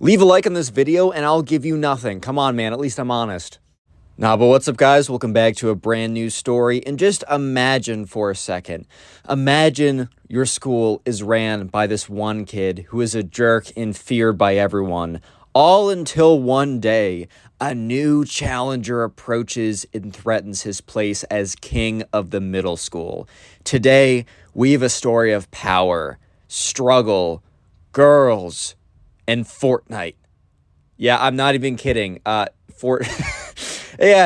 Leave a like on this video and I'll give you nothing. Come on, man, at least I'm honest. Nah, but what's up, guys? Welcome back to a brand new story. And just imagine for a second. Imagine your school is ran by this one kid who is a jerk and feared by everyone. All until one day, a new challenger approaches and threatens his place as king of the middle school. Today, we have a story of power, struggle, girls, and Fortnite. Yeah, I'm not even kidding. Yeah,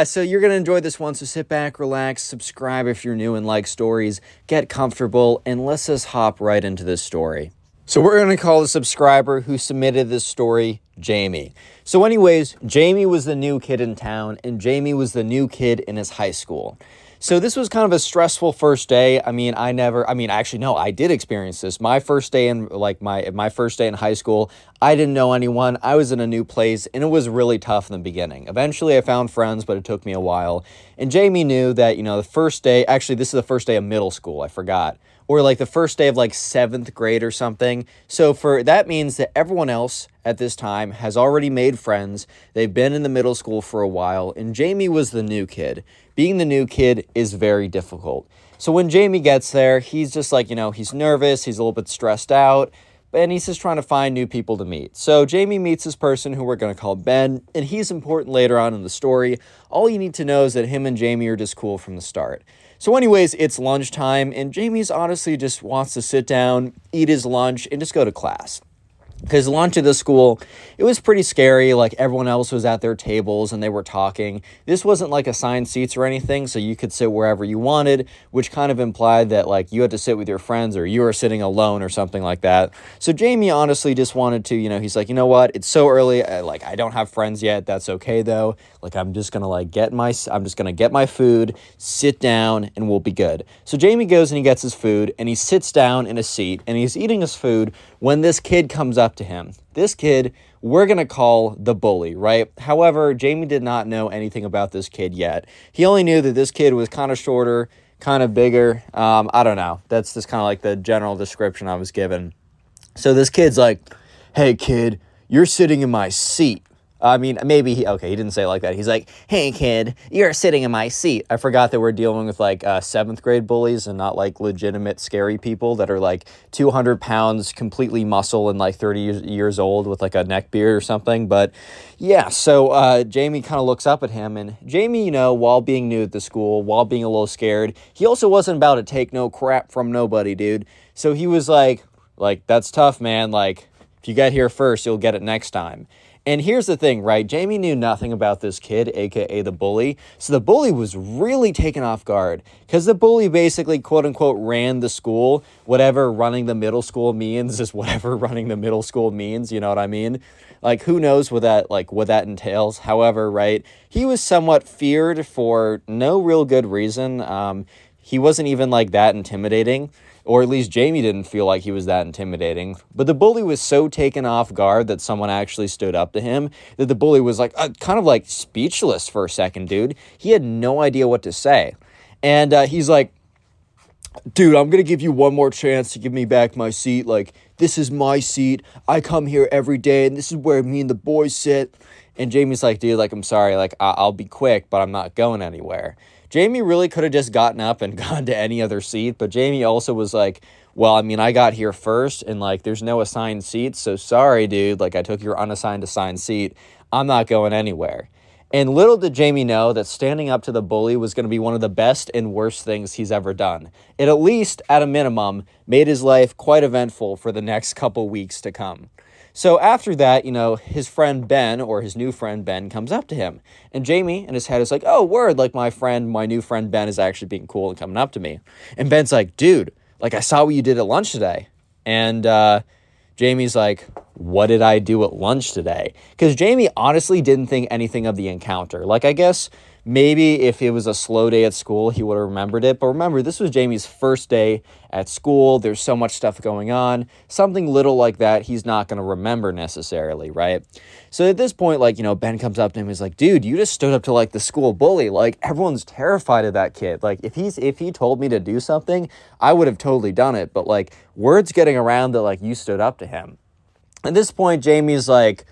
so you're going to enjoy this one, so sit back, relax, subscribe if you're new and like stories, get comfortable, and let's just hop right into this story. So we're going to call the subscriber who submitted this story Jamie. So anyways, Jamie was the new kid in town, and Jamie was the new kid in his high school. So this was kind of a stressful first day. I did experience this. My first day in high school, I didn't know anyone. I was in a new place, and it was really tough in the beginning. Eventually, I found friends, but it took me a while. And Jamie knew that, the first day, actually, this is the first day of middle school. I forgot. Or like the first day of like 7th grade or something. So that means that everyone else at this time has already made friends. They've been in the middle school for a while, and Jamie was the new kid. Being the new kid is very difficult. So when Jamie gets there, he's just like, he's nervous, he's a little bit stressed out, and he's just trying to find new people to meet. So Jamie meets this person who we're going to call Ben, and he's important later on in the story. All you need to know is that him and Jamie are just cool from the start. So anyways, it's lunchtime, and Jamie's honestly just wants to sit down, eat his lunch, and just go to class. Because lunch at the school, it was pretty scary. Like, everyone else was at their tables, and they were talking. This wasn't, like, assigned seats or anything, so you could sit wherever you wanted, which kind of implied that, like, you had to sit with your friends or you were sitting alone or something like that. So Jamie honestly just wanted to, he's like, you know what? It's so early. I don't have friends yet. That's okay, though. Like, I'm just going to get my food, sit down, and we'll be good. So Jamie goes and he gets his food, and he sits down in a seat, and he's eating his food when this kid comes up to him. This kid, we're going to call the bully, right? However, Jamie did not know anything about this kid yet. He only knew that this kid was kind of shorter, kind of bigger. I don't know. That's just kind of like the general description I was given. So this kid's like, hey, kid, you're sitting in my seat. He didn't say it like that. He's like, hey, kid, you're sitting in my seat. I forgot that we're dealing with, 7th grade bullies and not, legitimate scary people that are, 200 pounds, completely muscle and, 30 years old with, a neck beard or something. But, yeah, so Jamie kind of looks up at him. And Jamie, while being new at the school, while being a little scared, he also wasn't about to take no crap from nobody, dude. So he was like, that's tough, man. If you get here first, you'll get it next time. And here's the thing, right? Jamie knew nothing about this kid, a.k.a. the bully. So the bully was really taken off guard because the bully basically, quote unquote, ran the school. Whatever running the middle school means is whatever running the middle school means. You know what I mean? Who knows what that entails. However, right, he was somewhat feared for no real good reason. He wasn't even that intimidating. Or at least Jamie didn't feel like he was that intimidating. But the bully was so taken off guard that someone actually stood up to him that the bully was kind of speechless for a second, dude. He had no idea what to say. And he's like, dude, I'm going to give you one more chance to give me back my seat. This is my seat. I come here every day, and this is where me and the boys sit. And Jamie's like, dude, I'm sorry. I'll be quick, but I'm not going anywhere. Jamie really could have just gotten up and gone to any other seat, but Jamie also was like, well, I got here first, and, there's no assigned seats, so sorry, dude, I took your assigned seat. I'm not going anywhere. And little did Jamie know that standing up to the bully was going to be one of the best and worst things he's ever done. It at least, at a minimum, made his life quite eventful for the next couple weeks to come. So after that, his friend Ben, or his new friend Ben, comes up to him. And Jamie, in his head, is like, oh, word, my new friend Ben is actually being cool and coming up to me. And Ben's like, dude, I saw what you did at lunch today. And Jamie's like, what did I do at lunch today? Because Jamie honestly didn't think anything of the encounter. I guess maybe if it was a slow day at school, he would have remembered it. But remember, this was Jamie's first day at school. There's so much stuff going on. Something little like that, he's not going to remember necessarily, right? So at this point, Ben comes up to him and is like, dude, you just stood up to, the school bully. Everyone's terrified of that kid. If he told me to do something, I would have totally done it. But, word's getting around that, you stood up to him. At this point, Jamie's like,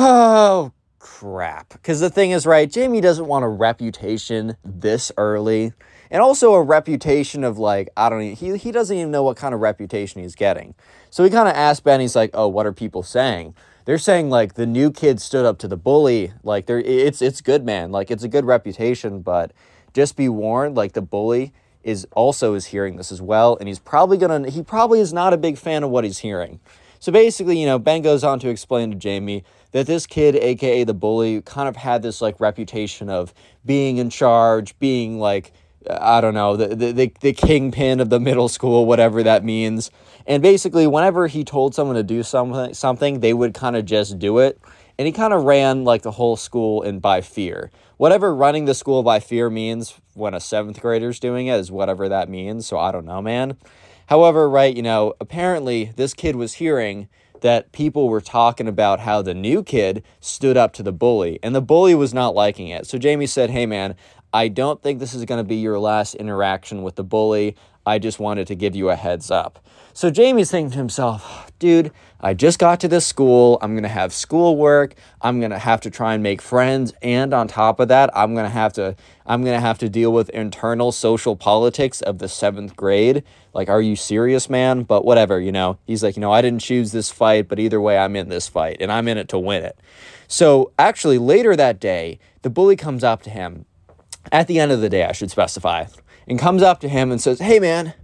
Oh, crap. Because the thing is, right, Jamie doesn't want a reputation this early. And also a reputation of, like, I don't know, he doesn't even know what kind of reputation he's getting. So he kind of asked Ben, he's like, oh, what are people saying? They're saying, like, the new kid stood up to the bully. Like, it's good, man. Like, it's a good reputation, but just be warned, like, the bully is also hearing this as well, and he probably is not a big fan of what he's hearing. So basically, you know, Ben goes on to explain to Jamie that this kid, aka the bully, kind of had this, like, reputation of being in charge, being, like, I don't know, the kingpin of the middle school, whatever that means. And basically, whenever he told someone to do something, they would kind of just do it. And he kind of ran, like, the whole school in by fear. Whatever running the school by fear means when a 7th grader's doing it is whatever that means. So I don't know, man. However, right, you know, apparently this kid was hearing that people were talking about how the new kid stood up to the bully. And the bully was not liking it. So Jamie said, hey, man, I don't think this is going to be your last interaction with the bully. I just wanted to give you a heads up. So Jamie's thinking to himself, dude, I just got to this school. I'm going to have schoolwork. I'm going to have to try and make friends. And on top of that, I'm going to have to deal with internal social politics of the 7th grade. Like, are you serious, man? But whatever, you know, he's like, you know, I didn't choose this fight, but either way, I'm in this fight and I'm in it to win it. So actually later that day, the bully comes up to him at the end of the day, I should specify, and comes up to him and says, hey, man,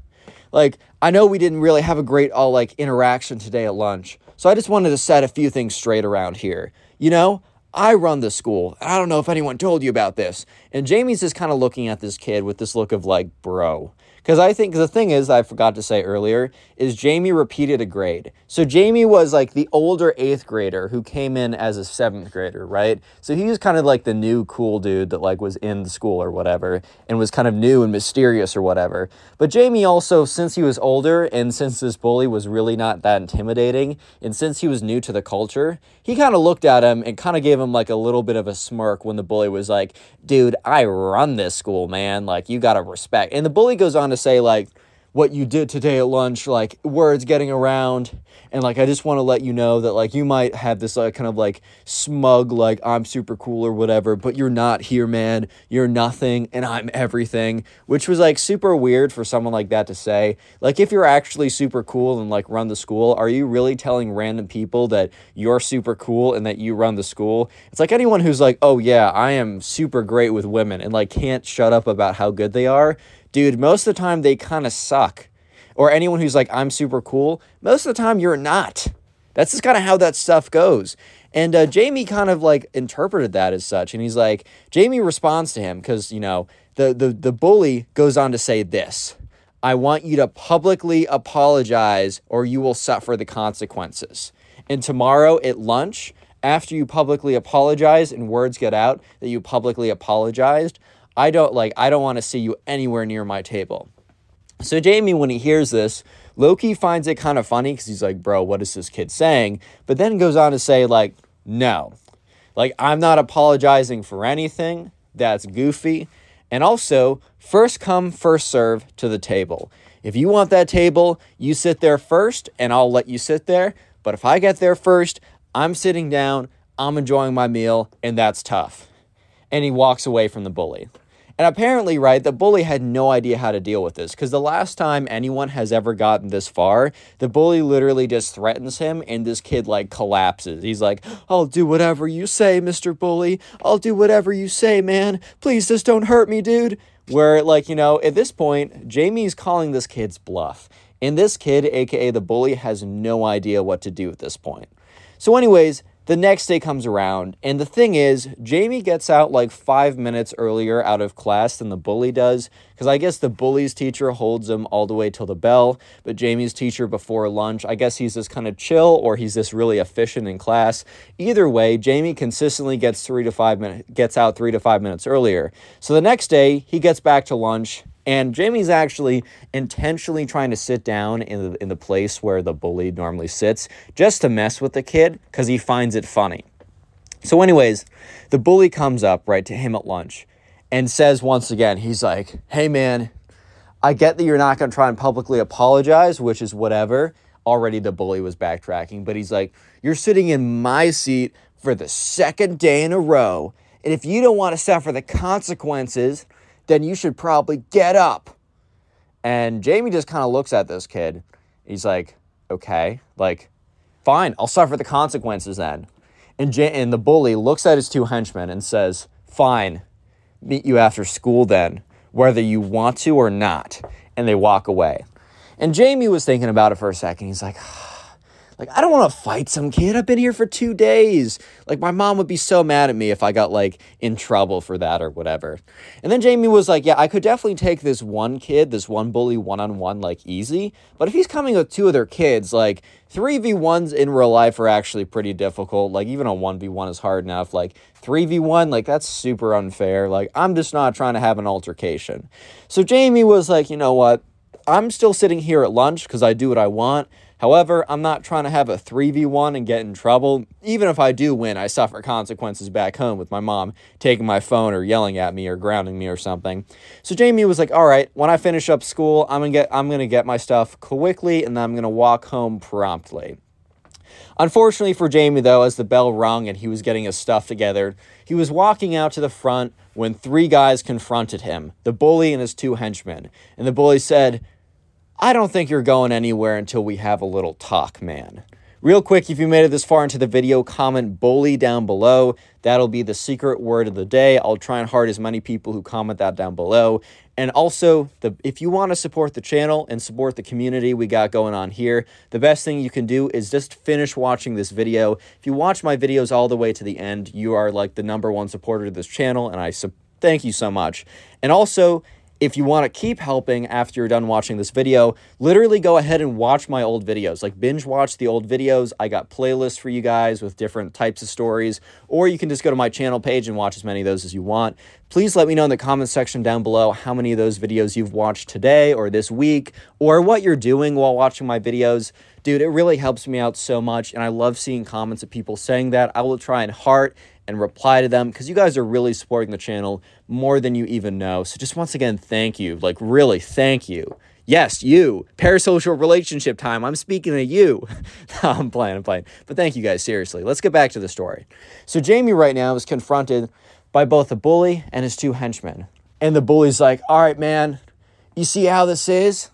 like, I know we didn't really have a great interaction today at lunch, so I just wanted to set a few things straight around here. You know, I run the school. I don't know if anyone told you about this. And Jamie's just kind of looking at this kid with this look of, like, bro. Because I think the thing is, I forgot to say earlier, is Jamie repeated a grade. So Jamie was, like, the older 8th grader who came in as a 7th grader, right? So he was kind of, like, the new cool dude that, like, was in the school or whatever and was kind of new and mysterious or whatever. But Jamie also, since he was older and since this bully was really not that intimidating and since he was new to the culture, he kind of looked at him and kind of gave him, like, a little bit of a smirk when the bully was like, dude, I run this school, man. Like, you gotta respect. And the bully goes on to say, like, what you did today at lunch, like, words getting around, and, like, I just want to let you know that, like, you might have this, like, kind of, like, smug, like, I'm super cool or whatever, but you're not here, man. You're nothing and I'm everything, which was, like, super weird for someone like that to say. Like, if you're actually super cool and, like, run the school, are you really telling random people that you're super cool and that you run the school? It's like anyone who's like, oh yeah, I am super great with women and, like, can't shut up about how good they are. Dude, most of the time they kind of suck. Or anyone who's like, I'm super cool, most of the time you're not. That's just kind of how that stuff goes. And Jamie kind of, like, interpreted that as such. And he's like, Jamie responds to him because, you know, the bully goes on to say this. I want you to publicly apologize or you will suffer the consequences. And tomorrow at lunch, after you publicly apologize and words get out that you publicly apologized, I don't want to see you anywhere near my table. So Jamie, when he hears this, low-key finds it kind of funny because he's like, bro, what is this kid saying? But then goes on to say, like, no, like, I'm not apologizing for anything. That's goofy. And also, first come, first serve to the table. If you want that table, you sit there first and I'll let you sit there. But if I get there first, I'm sitting down, I'm enjoying my meal, and that's tough. And he walks away from the bully. And apparently, right, the bully had no idea how to deal with this because the last time anyone has ever gotten this far, the bully literally just threatens him and this kid, like, collapses. He's like, I'll do whatever you say, Mr. Bully. I'll do whatever you say, man. Please just don't hurt me, dude. Where, like, you know, at this point, Jamie's calling this kid's bluff. And this kid, aka the bully, has no idea what to do at this point. So anyways, the next day comes around, and the thing is, Jamie gets out, like, 5 minutes earlier out of class than the bully does, because I guess the bully's teacher holds him all the way till the bell, but Jamie's teacher before lunch, I guess he's just kind of chill, or he's just really efficient in class. Either way, Jamie consistently gets out 3 to 5 minutes earlier. So the next day, he gets back to lunch, and Jamie's actually intentionally trying to sit down in the place where the bully normally sits just to mess with the kid because he finds it funny. So anyways, the bully comes up, right, to him at lunch and says once again, he's like, hey, man, I get that you're not going to try and publicly apologize, which is whatever. Already the bully was backtracking, but he's like, you're sitting in my seat for the second day in a row. And if you don't want to suffer the consequences, then you should probably get up. And Jamie just kind of looks at this kid. He's like, okay, like, fine, I'll suffer the consequences then. And the bully looks at his two henchmen and says, fine, meet you after school then, whether you want to or not. And they walk away. And Jamie was thinking about it for a second. He's like, I don't want to fight some kid. I've been here for 2 days. Like, my mom would be so mad at me if I got, like, in trouble for that or whatever. And then Jamie was like, yeah, I could definitely take this one kid, this one bully one-on-one, like, easy. But if he's coming with two other kids, like, 3v1s in real life are actually pretty difficult. Like, even a 1v1 is hard enough. Like, 3v1, like, that's super unfair. Like, I'm just not trying to have an altercation. So Jamie was like, you know what? I'm still sitting here at lunch because I do what I want. However, I'm not trying to have a 3v1 and get in trouble. Even if I do win, I suffer consequences back home with my mom taking my phone or yelling at me or grounding me or something. So Jamie was like, all right, when I finish up school, I'm gonna get my stuff quickly and then I'm gonna walk home promptly. Unfortunately for Jamie, though, as the bell rung and he was getting his stuff together, he was walking out to the front when three guys confronted him, the bully and his two henchmen. And the bully said, I don't think you're going anywhere until we have a little talk, man. Real quick, if you made it this far into the video, comment bully down below. That'll be the secret word of the day. I'll try and heart as many people who comment that down below. And also, if you want to support the channel and support the community we got going on here, the best thing you can do is just finish watching this video. If you watch my videos all the way to the end, you are like the #1 supporter of this channel, and I thank you so much. And also, if you want to keep helping after you're done watching this video, literally go ahead and watch my old videos. Like, binge watch the old videos. I got playlists for you guys with different types of stories, or you can just go to my channel page and watch as many of those as you want. Please let me know in the comments section down below how many of those videos you've watched today or this week, or what you're doing while watching my videos. Dude, it really helps me out so much, and I love seeing comments of people saying that. I will try and heart and reply to them because you guys are really supporting the channel more than you even know. So just once again, thank you. Like, really, thank you. Yes, you. Parasocial relationship time. I'm speaking to you. No, I'm playing. But thank you guys, seriously. Let's get back to the story. So Jamie right now is confronted by both the bully and his two henchmen. And the bully's like, all right, man, you see how this is?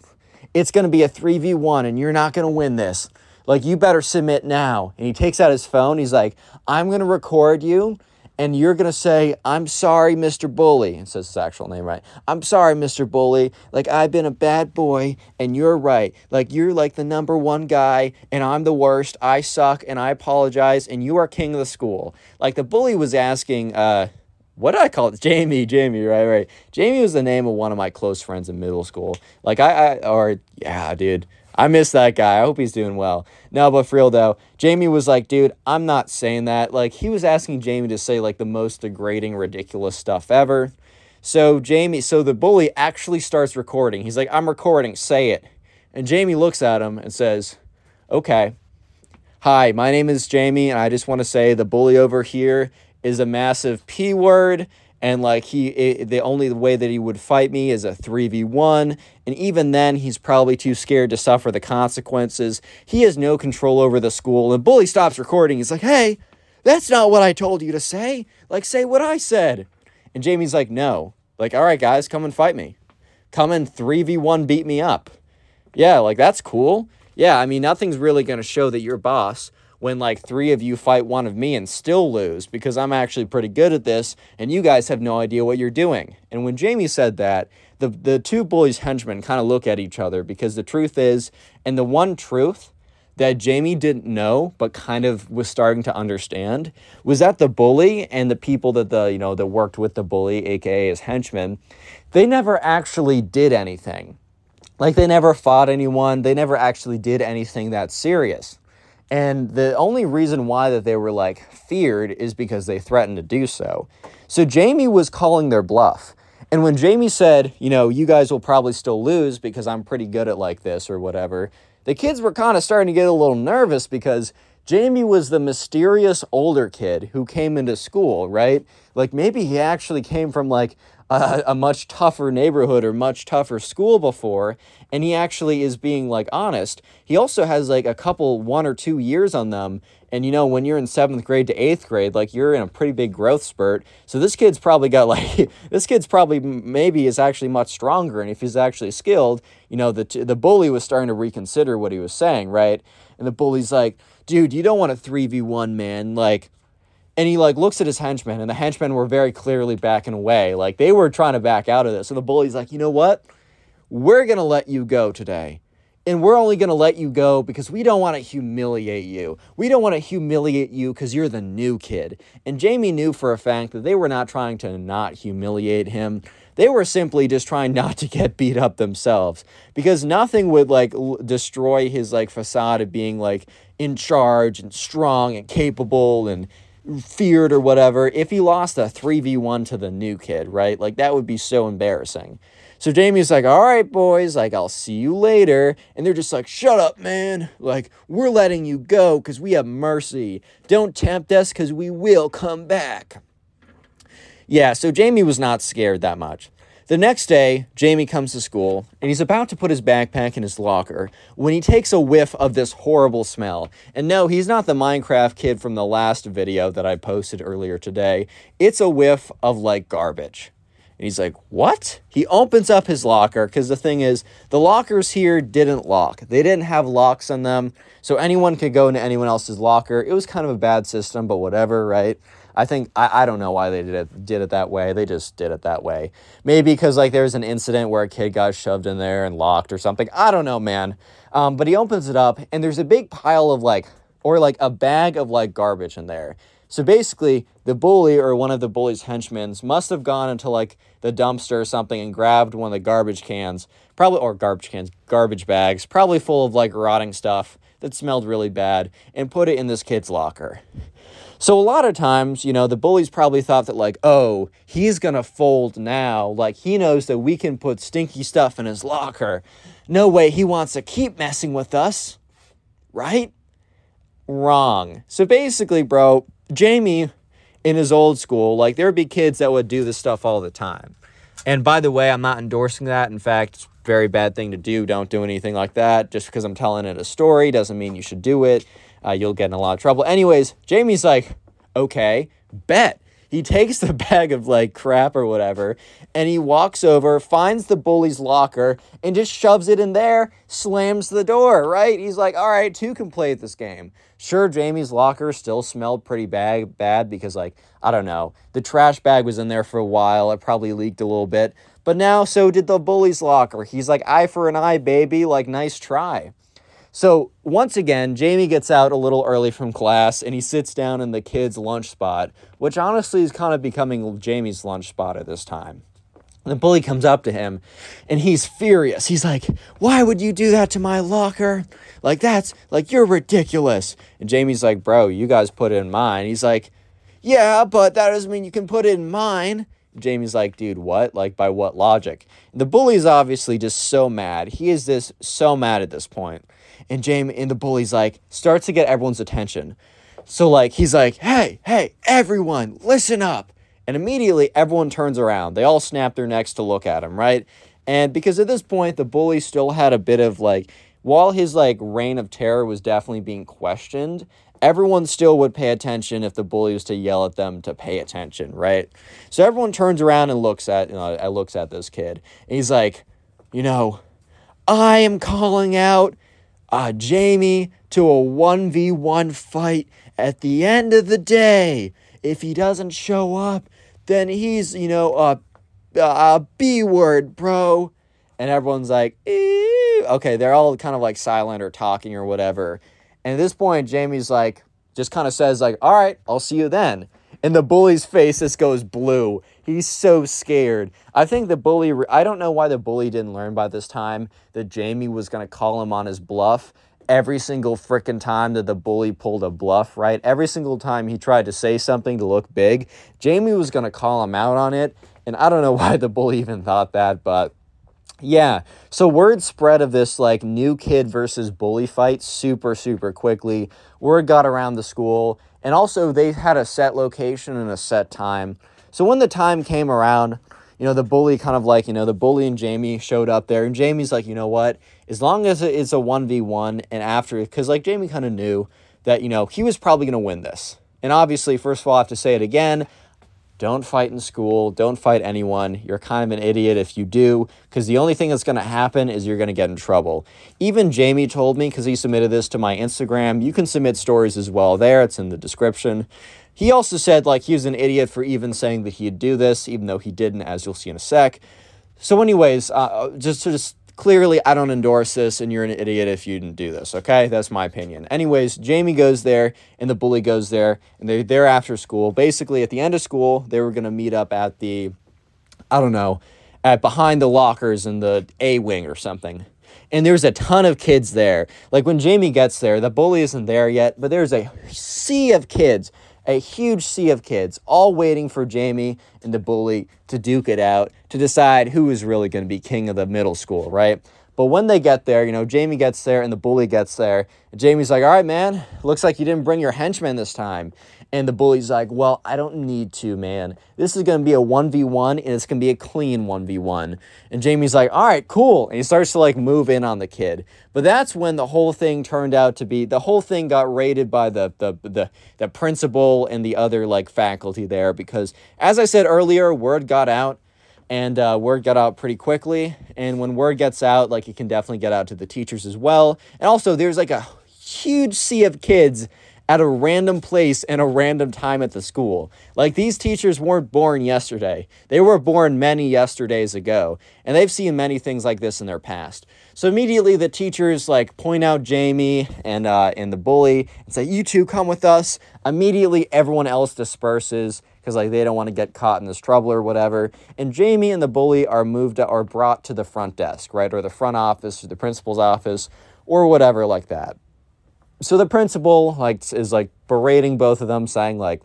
It's going to be a 3v1 and you're not going to win this. Like, you better submit now. And he takes out his phone. He's like, I'm going to record you, and you're going to say, I'm sorry, Mr. Bully. It says his actual name, right? I'm sorry, Mr. Bully. Like, I've been a bad boy, and you're right. Like, you're like the #1 guy, and I'm the worst. I suck, and I apologize, and you are king of the school. Like, the bully was asking, what did I call it? Jamie, right. Jamie was the name of one of my close friends in middle school. Like, yeah, dude. I miss that guy. I hope he's doing well. No, but for real, though, Jamie was like, dude, I'm not saying that. Like, he was asking Jamie to say, like, the most degrading, ridiculous stuff ever. So the bully actually starts recording. He's like, I'm recording. Say it. And Jamie looks at him and says, okay. Hi, my name is Jamie, and I just want to say the bully over here is a massive P word. And, like, the only way that he would fight me is a 3v1. And even then, he's probably too scared to suffer the consequences. He has no control over the school. And bully stops recording. He's like, hey, that's not what I told you to say. Like, say what I said. And Jamie's like, no. Like, all right, guys, come and fight me. Come and 3v1 beat me up. Yeah, like, that's cool. Yeah, I mean, nothing's really going to show that you're boss when, like, three of you fight one of me and still lose, because I'm actually pretty good at this, and you guys have no idea what you're doing. And when Jamie said that, the two bullies' henchmen kind of look at each other, because the truth is, and the one truth that Jamie didn't know but kind of was starting to understand, was that the bully and the people that that worked with the bully, aka his henchmen, they never actually did anything. Like, they never fought anyone. They never actually did anything that serious. And the only reason why that they were, like, feared is because they threatened to do so. So Jamie was calling their bluff. And when Jamie said, you know, you guys will probably still lose because I'm pretty good at, like, this or whatever, the kids were kind of starting to get a little nervous because Jamie was the mysterious older kid who came into school, right? Like, maybe he actually came from, like, a much tougher neighborhood or much tougher school before, and he actually is being, like, honest. He also has, like, a couple, 1 or 2 years on them, and, you know, when you're in 7th grade to 8th grade, like, you're in a pretty big growth spurt, so this kid's probably got, like, this kid's probably maybe is actually much stronger, and if he's actually skilled, you know, the bully was starting to reconsider what he was saying, right? And the bully's like, dude, you don't want a 3v1, man, like... And he, like, looks at his henchmen, and the henchmen were very clearly backing away. Like, they were trying to back out of this. So the bully's like, you know what? We're going to let you go today. And we're only going to let you go because we don't want to humiliate you. We don't want to humiliate you because you're the new kid. And Jamie knew for a fact that they were not trying to not humiliate him. They were simply just trying not to get beat up themselves. Because nothing would, like, destroy his, like, facade of being, like, in charge and strong and capable and... feared or whatever if he lost a 3v1 to the new kid, right? Like, that would be so embarrassing. So Jamie's like, all right, boys, like, I'll see you later. And they're just like, shut up, man. Like, we're letting you go because we have mercy. Don't tempt us because we will come back. Yeah, so Jamie was not scared that much. The next day, Jamie comes to school, and he's about to put his backpack in his locker when he takes a whiff of this horrible smell. And no, he's not the Minecraft kid from the last video that I posted earlier today. It's a whiff of, like, garbage. And he's like, what? He opens up his locker, because the thing is, the lockers here didn't lock. They didn't have locks on them, so anyone could go into anyone else's locker. It was kind of a bad system, but whatever, right? I think, I don't know why they did it that way. They just did it that way. Maybe because, like, there was an incident where a kid got shoved in there and locked or something. I don't know, man. But he opens it up, and there's a big pile of, like, or, like, a bag of, like, garbage in there. So basically, the bully or one of the bully's henchmen must have gone into, like, the dumpster or something and grabbed one of the garbage cans, probably, or garbage bags, probably full of, like, rotting stuff that smelled really bad, and put it in this kid's locker. So a lot of times, you know, the bullies probably thought that, like, oh, he's going to fold now. Like, he knows that we can put stinky stuff in his locker. No way he wants to keep messing with us. Right? Wrong. So basically, bro, Jamie in his old school, like, there would be kids that would do this stuff all the time. And by the way, I'm not endorsing that. In fact, it's a very bad thing to do. Don't do anything like that. Just because I'm telling it a story doesn't mean you should do it. You'll get in a lot of trouble. Anyways, Jamie's like, okay, bet. He takes the bag of, like, crap or whatever, and he walks over, finds the bully's locker, and just shoves it in there, slams the door, right? He's like, all right, two can play at this game. Sure, Jamie's locker still smelled pretty bad because, like, I don't know, the trash bag was in there for a while. It probably leaked a little bit. But now so did the bully's locker. He's like, eye for an eye, baby. Like, nice try. So once again, Jamie gets out a little early from class, and he sits down in the kid's lunch spot, which honestly is kind of becoming Jamie's lunch spot at this time. And the bully comes up to him, and he's furious. He's like, why would you do that to my locker? Like, that's, like, you're ridiculous. And Jamie's like, bro, you guys put it in mine. He's like, yeah, but that doesn't mean you can put it in mine. Jamie's like, dude, what? Like, by what logic? The bully's obviously just so mad. He is just so mad at this point. And the bully's like, starts to get everyone's attention. So, like, he's like, hey, everyone, listen up. And immediately everyone turns around. They all snap their necks to look at him, right? And because at this point, the bully still had a bit of, like, while his, like, reign of terror was definitely being questioned, everyone still would pay attention if the bully was to yell at them to pay attention, right? So everyone turns around and looks at this kid. And he's like, you know, I am calling out Jamie to a 1v1 fight at the end of the day. If he doesn't show up, then he's, you know, a B word, bro. And everyone's like, ew. Okay, they're all kind of, like, silent or talking or whatever. And at this point, Jamie's like, just kind of says, like, all right, I'll see you then. And the bully's face just goes blue. He's so scared. I think the bully, I don't know why the bully didn't learn by this time that Jamie was going to call him on his bluff every single frickin' time that the bully pulled a bluff, right? Every single time he tried to say something to look big, Jamie was going to call him out on it. And I don't know why the bully even thought that, but Yeah, so word spread of this like new kid versus bully fight super, super quickly. Word got around the school, and also they had a set location and a set time. So when the time came around, you know, the bully kind of like, you know, the bully and Jamie showed up there, and Jamie's like, you know what, as long as it's a 1v1 and after, because like Jamie kind of knew that, you know, he was probably going to win this. And obviously, first of all, I have to say it again. Don't fight in school. Don't fight anyone. You're kind of an idiot if you do, because the only thing that's going to happen is you're going to get in trouble. Even Jamie told me, because he submitted this to my Instagram. You can submit stories as well there. It's in the description. He also said, like, he was an idiot for even saying that he'd do this, even though he didn't, as you'll see in a sec. So anyways, just clearly, I don't endorse this, and you're an idiot if you didn't do this, okay? That's my opinion. Anyways, Jamie goes there, and the bully goes there, and they're there after school. Basically, at the end of school, they were going to meet up at the, I don't know, at behind the lockers in the A wing or something. And there's a ton of kids there. Like, when Jamie gets there, the bully isn't there yet, but there's a sea of kids, a huge sea of kids, all waiting for Jamie and the bully to duke it out, to decide who is really going to be king of the middle school, right? But when they get there, you know, Jamie gets there and the bully gets there. And Jamie's like, all right, man, looks like you didn't bring your henchmen this time. And the bully's like, well, I don't need to, man. This is going to be a 1v1, and it's going to be a clean 1v1. And Jamie's like, all right, cool. And he starts to, like, move in on the kid. But that's when the whole thing turned out to be, the whole thing got raided by the principal and the other, like, faculty there. Because, as I said earlier, word got out. And word got out pretty quickly. And when word gets out, like, it can definitely get out to the teachers as well. And also, there's like a huge sea of kids at a random place and a random time at the school. Like, these teachers weren't born yesterday. They were born many yesterdays ago. And they've seen many things like this in their past. So immediately the teachers, like, point out Jamie and the bully and say, you two come with us. Immediately everyone else disperses, because, like, they don't want to get caught in this trouble or whatever. And Jamie and the bully are brought to the front desk, right? Or the front office, or the principal's office, or whatever like that. So the principal, like, is, like, berating both of them, saying, like,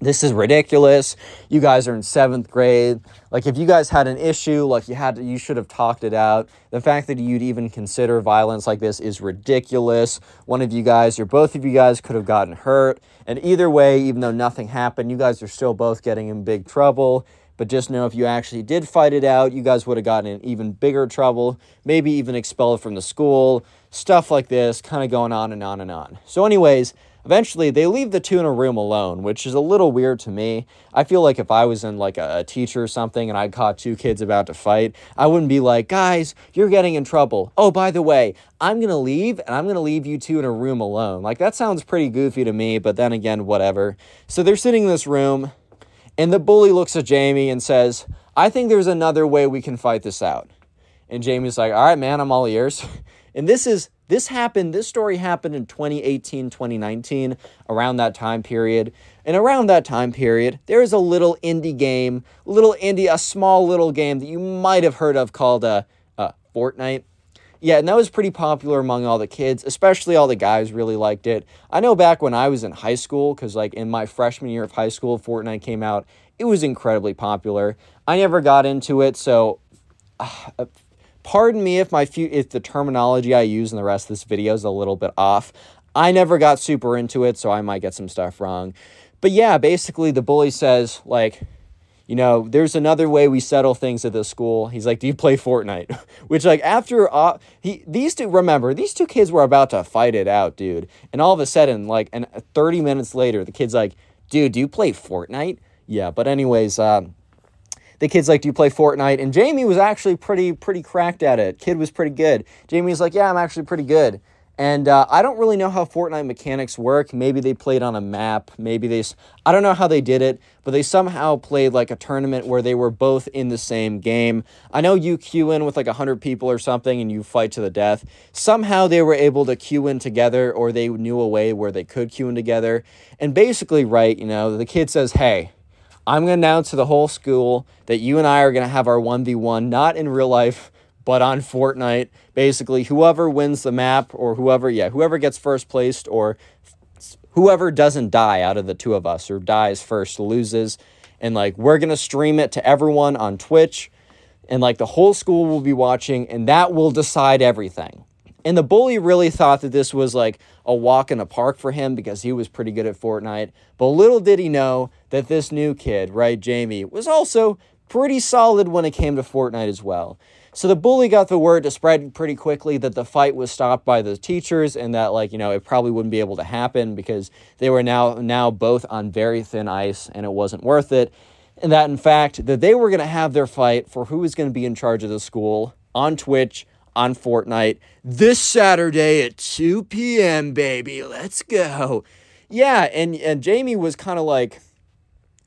this is ridiculous. You guys are in 7th grade. Like, if you guys had an issue, like, you should have talked it out. The fact that you'd even consider violence like this is ridiculous. One of you guys or both of you guys could have gotten hurt. And either way, even though nothing happened, you guys are still both getting in big trouble. But just know, if you actually did fight it out, you guys would have gotten in even bigger trouble, maybe even expelled from the school, stuff like this, kind of going on and on and on. So anyways, eventually, they leave the two in a room alone, which is a little weird to me. I feel like if I was in, like, a teacher or something and I caught two kids about to fight, I wouldn't be like, guys, you're getting in trouble. Oh, by the way, I'm going to leave, and I'm going to leave you two in a room alone. Like, that sounds pretty goofy to me, but then again, whatever. So they're sitting in this room, and the bully looks at Jamie and says, I think there's another way we can fight this out. And Jamie's like, all right, man, I'm all ears. And this story happened in 2018, 2019, around that time period. And around that time period, there is a little indie game, a small little game that you might have heard of called Fortnite. Yeah, and that was pretty popular among all the kids, especially all the guys really liked it. I know back when I was in high school, because, like, in my freshman year of high school, Fortnite came out. It was incredibly popular. I never got into it, so... Pardon me if the terminology I use in the rest of this video is a little bit off. I never got super into it, so I might get some stuff wrong. But yeah, basically the bully says, like, you know, there's another way we settle things at this school. He's like, do you play Fortnite? Which, like, after these two kids were about to fight it out, dude. And all of a sudden, like, 30 minutes later, the kid's like, dude, do you play Fortnite? Yeah, but anyways, the kid's like, do you play Fortnite? And Jamie was actually pretty cracked at it. Kid was pretty good. Jamie's like, yeah, I'm actually pretty good. And I don't really know how Fortnite mechanics work. Maybe they played on a map. I don't know how they did it, but they somehow played, like, a tournament where they were both in the same game. I know you queue in with, like, 100 people or something, and you fight to the death. Somehow they were able to queue in together, or they knew a way where they could queue in together. And basically, right, you know, the kid says, hey, I'm going to announce to the whole school that you and I are going to have our 1v1, not in real life, but on Fortnite. Basically, whoever wins the map, or whoever gets first placed, or whoever doesn't die out of the two of us, or dies first, loses. And, like, we're going to stream it to everyone on Twitch. and like the whole school will be watching, and that will decide everything. And the bully really thought that this was like a walk in the park for him because he was pretty good at Fortnite. But little did he know that this new kid, right, Jamie, was also pretty solid when it came to Fortnite as well. So the bully got the word to spread pretty quickly that the fight was stopped by the teachers and that, like, you know, it probably wouldn't be able to happen because they were now both on very thin ice and it wasn't worth it. And that, in fact, that they were going to have their fight for who was going to be in charge of the school on Twitch, on Fortnite, this Saturday at 2 p.m., baby. Let's go. Yeah, and Jamie was kind of like...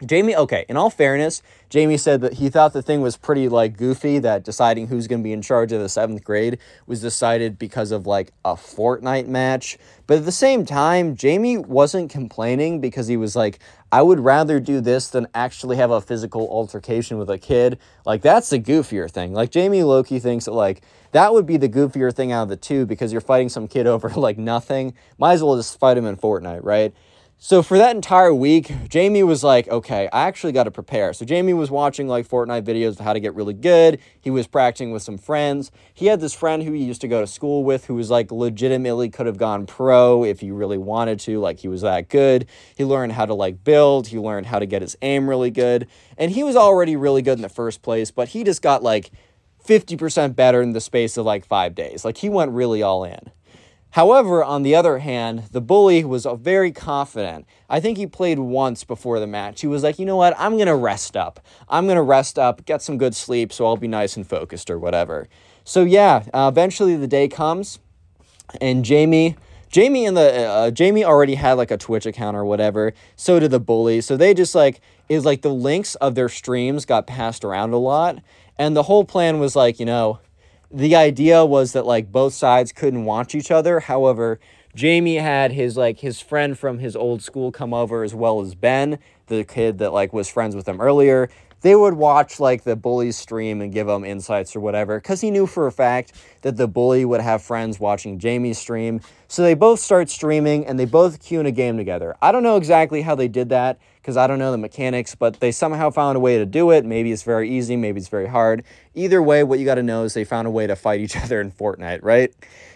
Jamie, okay, in all fairness, Jamie said that he thought the thing was pretty, like, goofy, that deciding who's going to be in charge of the 7th grade was decided because of, like, a Fortnite match. But at the same time, Jamie wasn't complaining because he was like, I would rather do this than actually have a physical altercation with a kid. Like, that's the goofier thing. Like, Jamie Loki thinks that, like, that would be the goofier thing out of the two because you're fighting some kid over, like, nothing. Might as well just fight him in Fortnite, right? So for that entire week, Jamie was like, okay, I actually got to prepare. So Jamie was watching like Fortnite videos of how to get really good. He was practicing with some friends. He had this friend who he used to go to school with who was like legitimately could have gone pro if he really wanted to. Like he was that good. He learned how to like build. He learned how to get his aim really good. And he was already really good in the first place, but he just got like 50% better in the space of like 5 days. Like he went really all in. However, on the other hand, the bully was very confident. I think he played once before the match. He was like, you know what? I'm going to rest up. I'm going to rest up, get some good sleep, so I'll be nice and focused or whatever. So yeah, eventually the day comes, and Jamie already had like a Twitch account or whatever. So did the bully. So they just like, is like the links of their streams got passed around a lot. And the whole plan was like, you know, the idea was that, like, both sides couldn't watch each other. However, Jamie had his friend from his old school come over, as well as Ben, the kid that, like, was friends with him earlier. They would watch, like, the bully's stream and give him insights or whatever, because he knew for a fact that the bully would have friends watching Jamie's stream. So they both start streaming, and they both queue in a game together. I don't know exactly how they did that, because I don't know the mechanics, but they somehow found a way to do it. Maybe it's very easy, maybe it's very hard. Either way, what you got to know is they found a way to fight each other in Fortnite, right?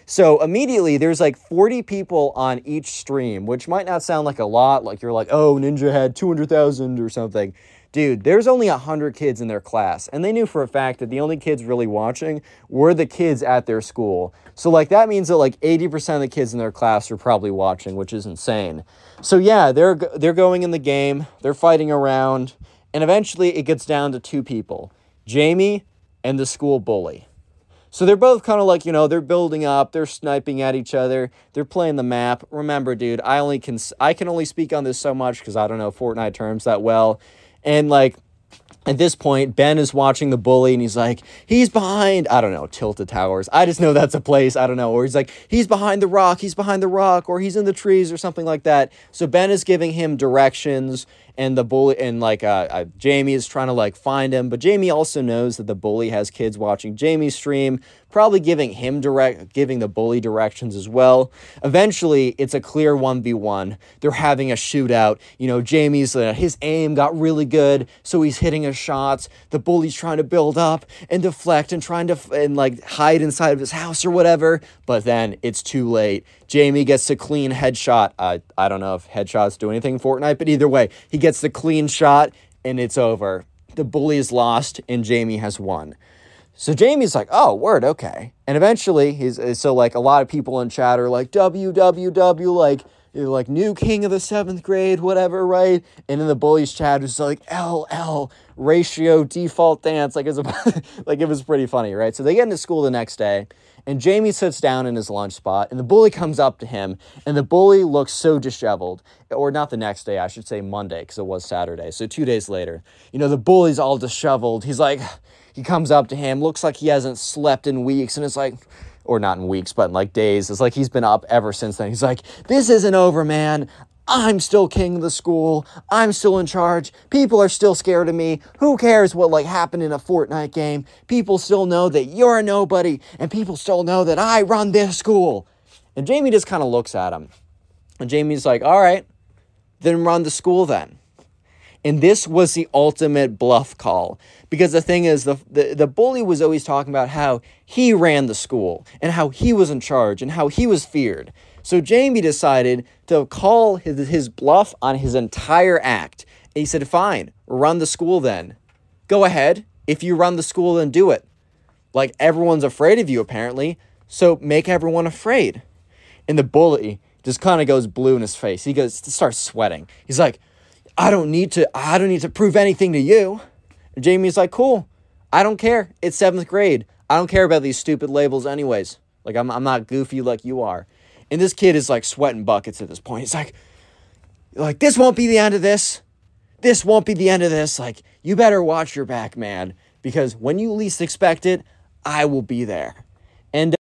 So immediately, there's like 40 people on each stream, which might not sound like a lot. Like you're like, oh, Ninja had 200,000 or something. Dude, there's only 100 kids in their class, and they knew for a fact that the only kids really watching were the kids at their school. So like that means that like 80% of the kids in their class are probably watching, which is insane. So yeah, they're going in the game, they're fighting around, and eventually it gets down to two people, Jamie and the school bully. So they're both kind of like, you know, they're building up, they're sniping at each other, they're playing the map. Remember, dude, I can only speak on this so much because I don't know Fortnite terms that well. And like, at this point, Ben is watching the bully and he's like, he's behind, I don't know, Tilted Towers. I just know that's a place, I don't know. Or he's like, he's behind the rock, or he's in the trees or something like that. So Ben is giving him directions and the bully and like Jamie is trying to like find him. But Jamie also knows that the bully has kids watching Jamie's stream, probably giving the bully directions as well. Eventually, it's a clear 1v1. They're having a shootout. You know, Jamie's, his aim got really good, so he's hitting his shots. The bully's trying to build up and deflect and trying to, and like hide inside of his house or whatever. But then it's too late. Jamie gets a clean headshot. I don't know if headshots do anything in Fortnite, but either way, he gets the clean shot and it's over. The bully is lost and Jamie has won. So Jamie's like, oh, word, okay. And eventually, so like a lot of people in chat are like, WWW, like new king of the 7th grade, whatever, right? And in the bullies chat, it's like, LL, ratio, default dance. Like it was pretty funny, right? So they get into school the next day, and Jamie sits down in his lunch spot, and the bully comes up to him, and the bully looks so disheveled. Or not the next day, I should say Monday, because it was Saturday. So 2 days later, you know, the bully's all disheveled. He's like... He comes up to him, looks like he hasn't slept in weeks, and it's like, or not in weeks, but in like days. It's like he's been up ever since then. He's like, this isn't over, man. I'm still king of the school. I'm still in charge. People are still scared of me. Who cares what like happened in a Fortnite game? People still know that you're a nobody, and people still know that I run this school. And Jamie just kind of looks at him. And Jamie's like, all right, then run the school then. And this was the ultimate bluff call, because the thing is, the bully was always talking about how he ran the school and how he was in charge and how he was feared. So Jamie decided to call his bluff on his entire act. And he said, fine, run the school then. Go ahead. If you run the school, then do it. Like, everyone's afraid of you, apparently. So make everyone afraid. And the bully just kind of goes blue in his face. He goes, starts sweating. He's like, I don't need to prove anything to you. And Jamie's like, cool. I don't care. It's 7th grade. I don't care about these stupid labels anyways. Like, I'm not goofy like you are. And this kid is like sweating buckets at this point. He's like, this won't be the end of this. This won't be the end of this. Like, you better watch your back, man. Because when you least expect it, I will be there. And